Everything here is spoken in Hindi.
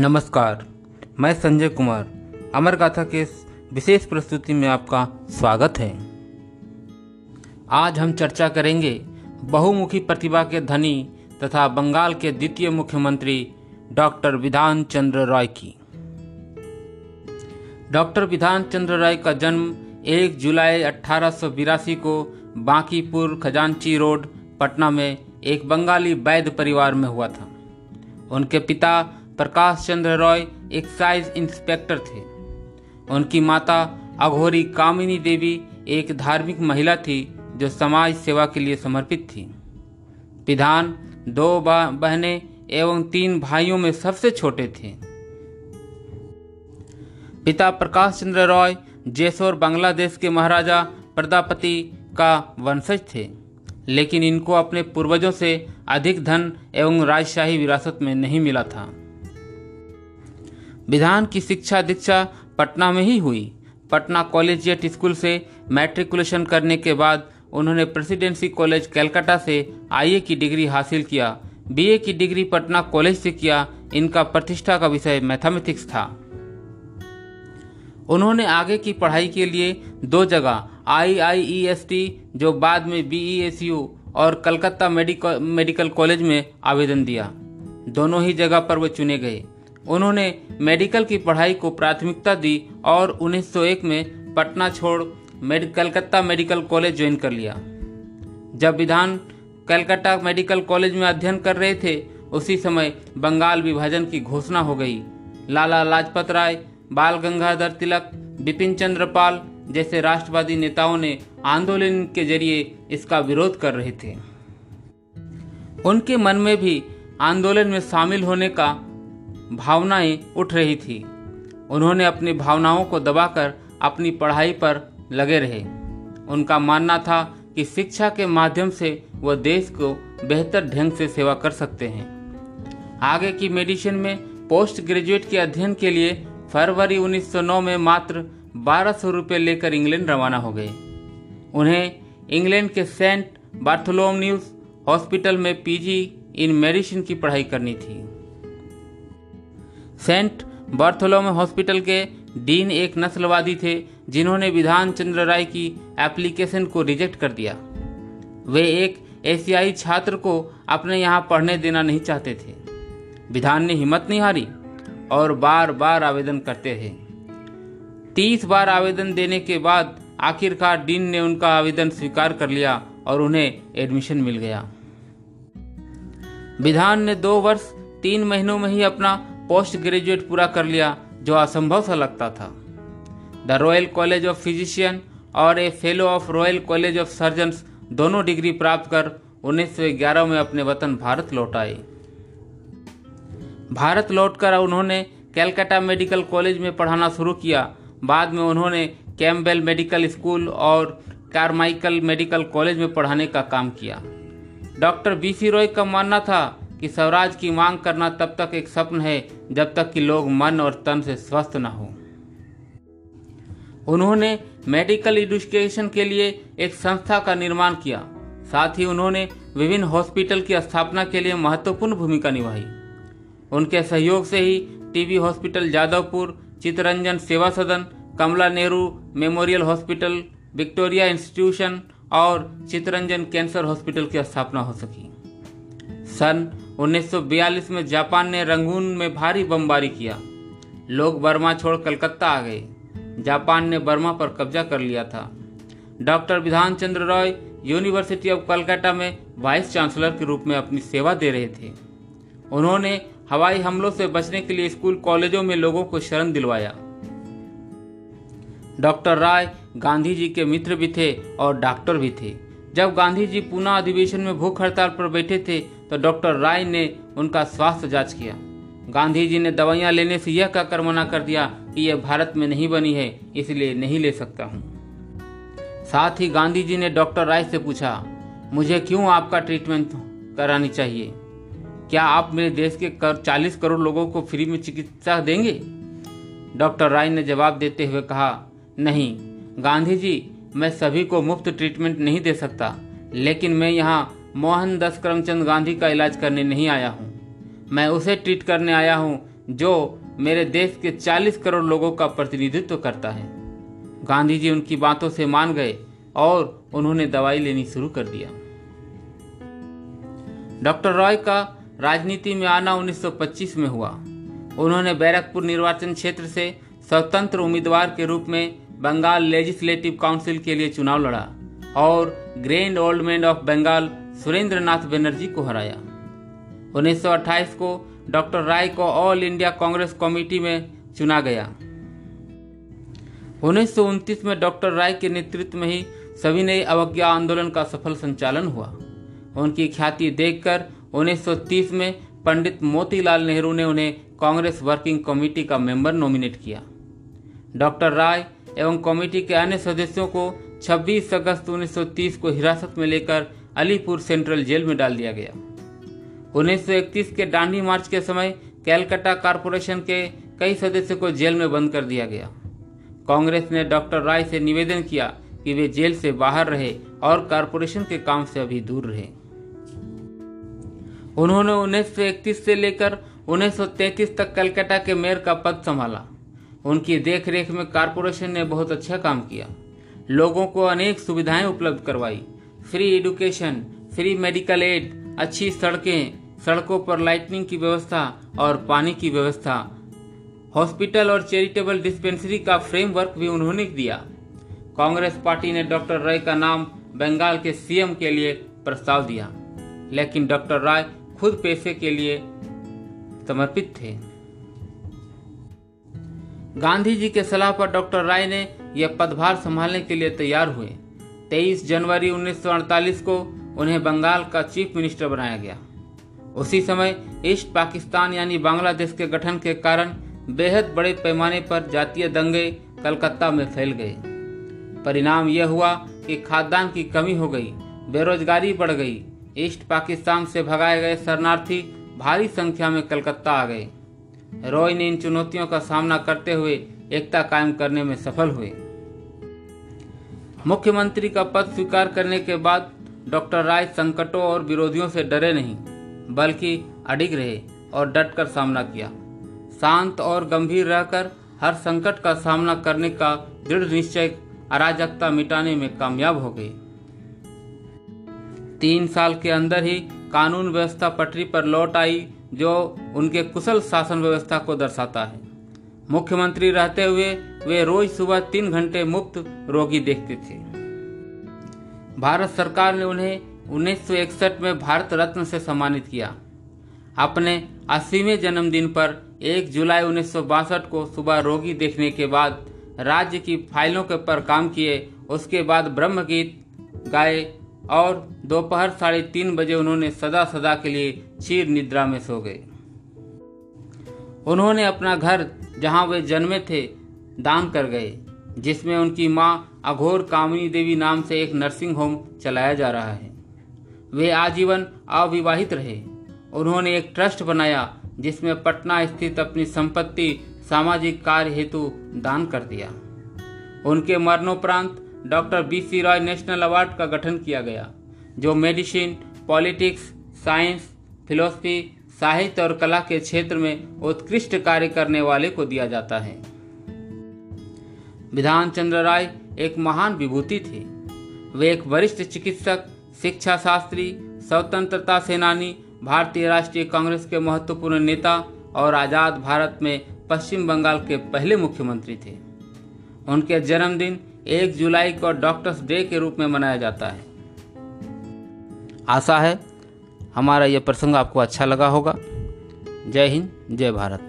नमस्कार, मैं संजय कुमार, अमर गाथा के विशेष प्रस्तुति में आपका स्वागत है। आज हम चर्चा करेंगे बहुमुखी प्रतिभा के धनी तथा बंगाल के द्वितीय मुख्यमंत्री डॉक्टर विधान चंद्र रॉय की। डॉक्टर विधान चंद्र रॉय का जन्म 1 जुलाई 1882 को बांकीपुर खजांची रोड पटना में एक बंगाली वैद्य परिवार में हुआ था। उनके पिता प्रकाश चंद्र रॉय एक्साइज इंस्पेक्टर थे। उनकी माता अघोरी कामिनी देवी एक धार्मिक महिला थी जो समाज सेवा के लिए समर्पित थी। विधान 2 बहनें एवं 3 भाइयों में सबसे छोटे थे। पिता प्रकाश चंद्र रॉय जैसोर बांग्लादेश के महाराजा प्रजापति का वंशज थे, लेकिन इनको अपने पूर्वजों से अधिक धन एवं राजशाही विरासत में नहीं मिला था। विधान की शिक्षा दीक्षा पटना में ही हुई। पटना कॉलेजियट स्कूल से मैट्रिकुलेशन करने के बाद उन्होंने प्रेसिडेंसी कॉलेज कलकत्ता से IA की डिग्री हासिल किया। BA की डिग्री पटना कॉलेज से किया। इनका प्रतिष्ठा का विषय मैथमेटिक्स था। उन्होंने आगे की पढ़ाई के लिए 2 जगह IIEST जो बाद में BESU और कलकत्ता मेडिकल कॉलेज में आवेदन दिया। दोनों ही जगह पर वे चुने गए। उन्होंने मेडिकल की पढ़ाई को प्राथमिकता दी और 1901 में पटना छोड़ कलकत्ता मेडिकल कॉलेज ज्वाइन कर लिया। जब विधान कलकत्ता मेडिकल कॉलेज में अध्ययन कर रहे थे, उसी समय बंगाल विभाजन की घोषणा हो गई। लाला लाजपत राय, बाल गंगाधर तिलक, बिपिन चंद्रपाल जैसे राष्ट्रवादी नेताओं ने आंदोलन के जरिए इसका विरोध कर रहे थे। उनके मन में भी आंदोलन में शामिल होने का भावनाएं उठ रही थी। उन्होंने अपनी भावनाओं को दबाकर अपनी पढ़ाई पर लगे रहे। उनका मानना था कि शिक्षा के माध्यम से वह देश को बेहतर ढंग से सेवा कर सकते हैं। आगे की मेडिसिन में पोस्ट ग्रेजुएट के अध्ययन के लिए फरवरी 1909 में मात्र 1200 रुपये लेकर इंग्लैंड रवाना हो गए। उन्हें इंग्लैंड के सेंट बार्थोलोम्यूज हॉस्पिटल में PG इन मेडिसिन की पढ़ाई करनी थी। सेंट बार्थोलोम्यूज हॉस्पिटल के डीन एक नस्लवादी थे जिन्होंने विधान चंद्र रॉय की एप्लीकेशन को रिजेक्ट कर दिया। वे एक एशियाई छात्र को अपने यहाँ पढ़ने देना नहीं चाहते थे। विधान ने हिम्मत नहीं हारी और बार बार आवेदन करते रहे। 30 बार आवेदन देने के बाद आखिरकार डीन ने उनका आवेदन स्वीकार कर लिया और उन्हें एडमिशन मिल गया। विधान ने 2 वर्ष 3 महीनों में ही अपना पोस्ट ग्रेजुएट पूरा कर लिया, जो असंभव सा लगता था। The royal college of physician और a fellow of royal college of surgeon दोनों डिग्री प्राप्त कर 1911 में अपने वतन भारत लौट आए। भारत लौटकर उन्होंने कलकत्ता मेडिकल कॉलेज में पढ़ाना शुरू किया। बाद में उन्होंने कैम्बेल मेडिकल स्कूल और कारमाइकल मेडिकल कॉलेज में पढ़ाने का काम किया। डॉक्टर BC रॉय का मानना था कि स्वराज की मांग करना तब तक एक स्वप्न है जब तक कि लोग मन और तन से स्वस्थ न हों। उन्होंने मेडिकल एजुकेशन के लिए एक संस्था का निर्माण किया। साथ ही उन्होंने विभिन्न हॉस्पिटल की स्थापना के लिए महत्वपूर्ण भूमिका निभाई। उनके सहयोग से ही TB hospital Jadavpur, Chittaranjan Seva Sadan, Kamala Nehru memorial hospital, Victoria institution और चितरंजन कैंसर हॉस्पिटल की स्थापना हो सकी। सन 1942 में जापान ने रंगून में भारी बमबारी किया। लोग बर्मा छोड़ कलकत्ता आ गए। जापान ने बर्मा पर कब्जा कर लिया था। Doctor Bidhan Chandra Roy university of Calcutta में वाइस चांसलर के रूप में अपनी सेवा दे रहे थे। उन्होंने हवाई हमलों से बचने के लिए स्कूल कॉलेजों में लोगों को शरण दिलवाया। डॉक्टर रॉय गांधी जी के मित्र भी थे और डॉक्टर भी थे। जब गांधी जी पूना अधिवेशन में भूख हड़ताल पर बैठे थे तो डॉक्टर रॉय ने उनका स्वास्थ्य जांच किया। गांधी जी ने दवाइयां लेने से यह कहकर मना कर दिया कि यह भारत में नहीं बनी है, इसलिए नहीं ले सकता हूँ। साथ ही गांधी जी ने डॉक्टर रॉय से पूछा, मुझे क्यों आपका ट्रीटमेंट करानी चाहिए? क्या आप मेरे देश के 40 करोड़ लोगों को फ्री में चिकित्सा देंगे? डॉक्टर रॉय ने जवाब देते हुए कहा, नहीं गांधी जी, मैं सभी को मुफ्त ट्रीटमेंट नहीं दे सकता, लेकिन मैं यहाँ मोहनदास करमचंद गांधी का इलाज करने नहीं आया हूँ। मैं उसे ट्रीट करने आया हूँ जो मेरे देश के 40 करोड़ लोगों का प्रतिनिधित्व करता है। गांधी जी उनकी बातों से मान गए और उन्होंने दवाई लेनी शुरू कर दिया। डॉक्टर रॉय का राजनीति में आना 1925 में हुआ। उन्होंने बैरकपुर निर्वाचन क्षेत्र से स्वतंत्र उम्मीदवार के रूप में बंगाल लेजिस्लेटिव काउंसिल के लिए चुनाव लड़ा और grand old man of Bengal Surendra Nath Banerjee को हराया। 1928 को डॉक्टर रॉय को ऑल इंडिया कांग्रेस कमेटी में चुना गया। 1929 में डॉक्टर रॉय के नेतृत्व में ही सविनय अवज्ञा आंदोलन का सफल संचालन हुआ। उनकी ख्याति देखकर 1930 में पंडित मोतीलाल नेहरू ने उन्हें कांग्रेस वर्किंग कमेटी का मेंबर नॉमिनेट किया। डॉक्टर रॉय एवं कमेटी के अन्य सदस्यों को 26 अगस्त 1930 को हिरासत में लेकर अलीपुर सेंट्रल जेल में डाल दिया गया। 1931 के डांडी मार्च के समय कलकत्ता कॉर्पोरेशन के कई सदस्यों को जेल में बंद कर दिया गया। कांग्रेस ने डॉक्टर रॉय से निवेदन किया कि वे जेल से बाहर रहे और कॉर्पोरेशन के काम से अभी दूर रहे। उन्होंने 1931 से लेकर 1933 तक कलकत्ता के मेयर का पद संभाला। उनकी देखरेख में कॉर्पोरेशन ने बहुत अच्छा काम किया। लोगों को अनेक सुविधाएं उपलब्ध करवाई, free education, free medical aid, अच्छी सड़कें, सड़कों पर लाइटनिंग की व्यवस्था और पानी की व्यवस्था, हॉस्पिटल और चैरिटेबल डिस्पेंसरी का फ्रेमवर्क भी उन्होंने दिया। कांग्रेस पार्टी ने डॉक्टर रॉय का नाम बंगाल के सीएम के लिए प्रस्ताव दिया, लेकिन डॉक्टर रॉय खुद पैसे के लिए समर्पित थे। गांधी जी के सलाह पर डॉक्टर रॉय ने यह पदभार संभालने के लिए तैयार हुए। 23 जनवरी 1948 को उन्हें बंगाल का चीफ मिनिस्टर बनाया गया। उसी समय ईस्ट पाकिस्तान यानी बांग्लादेश के गठन के कारण बेहद बड़े पैमाने पर जातीय दंगे कलकत्ता में फैल गए। परिणाम यह हुआ कि खाद्यान्न की कमी हो गई, बेरोजगारी बढ़ गई। ईस्ट पाकिस्तान से भगाए गए शरणार्थी भारी संख्या में कलकत्ता आ गए। रॉय ने इन चुनौतियों का सामना करते हुए एकता कायम करने में सफल हुए। मुख्यमंत्री का पद स्वीकार करने के बाद डॉक्टर रॉय संकटों और विरोधियों से डरे नहीं, बल्कि अडिग रहे और डटकर सामना किया। शांत और गंभीर रहकर हर संकट का सामना करने का दृढ़ निश्चय अराजकता मिटाने में कामयाब हो गए। 3 साल के अंदर ही कानून व्यवस्था पटरी पर लौट आई, जो उनके कुशल शासन व्यवस्था को दर्शाता है। मुख्यमंत्री रहते हुए वे रोज सुबह 3 घंटे मुफ्त रोगी देखते थे। भारत सरकार ने उन्हें 1961 में भारत रत्न से सम्मानित किया। अपने 80वें जन्मदिन पर 1 जुलाई 1962 को सुबह रोगी देखने के बाद राज्य की फाइलों के पर काम किए। उसके बाद ब्रह्मगीत गाए और दोपहर 3:30 बजे उन्होंने सदा सदा के लिए क्षीर निद्रा में सो गए। उन्होंने अपना घर जहां वे जन्मे थे दान कर गए, जिसमें उनकी मां अघोर कामिनी देवी नाम से एक नर्सिंग होम चलाया जा रहा है। वे आजीवन अविवाहित रहे। उन्होंने एक ट्रस्ट बनाया जिसमें पटना स्थित अपनी संपत्ति सामाजिक कार्य हेतु दान कर दिया। उनके मरणोपरांत doctor B C Roy national award का गठन किया गया, जो मेडिसिन, पॉलिटिक्स, साइंस, फिलॉसफी, साहित्य और कला के क्षेत्र में उत्कृष्ट कार्य करने वाले को दिया जाता है। विधान चंद्र रॉय एक महान विभूति थे। वे एक वरिष्ठ चिकित्सक, शिक्षा शास्त्री, स्वतंत्रता सेनानी, भारतीय राष्ट्रीय कांग्रेस के महत्वपूर्ण नेता और आज़ाद भारत में पश्चिम बंगाल के पहले मुख्यमंत्री थे। उनके जन्मदिन 1 जुलाई को डॉक्टर्स डे के रूप में मनाया जाता है। आशा है हमारा यह प्रसंग आपको अच्छा लगा होगा। जय हिंद, जय भारत।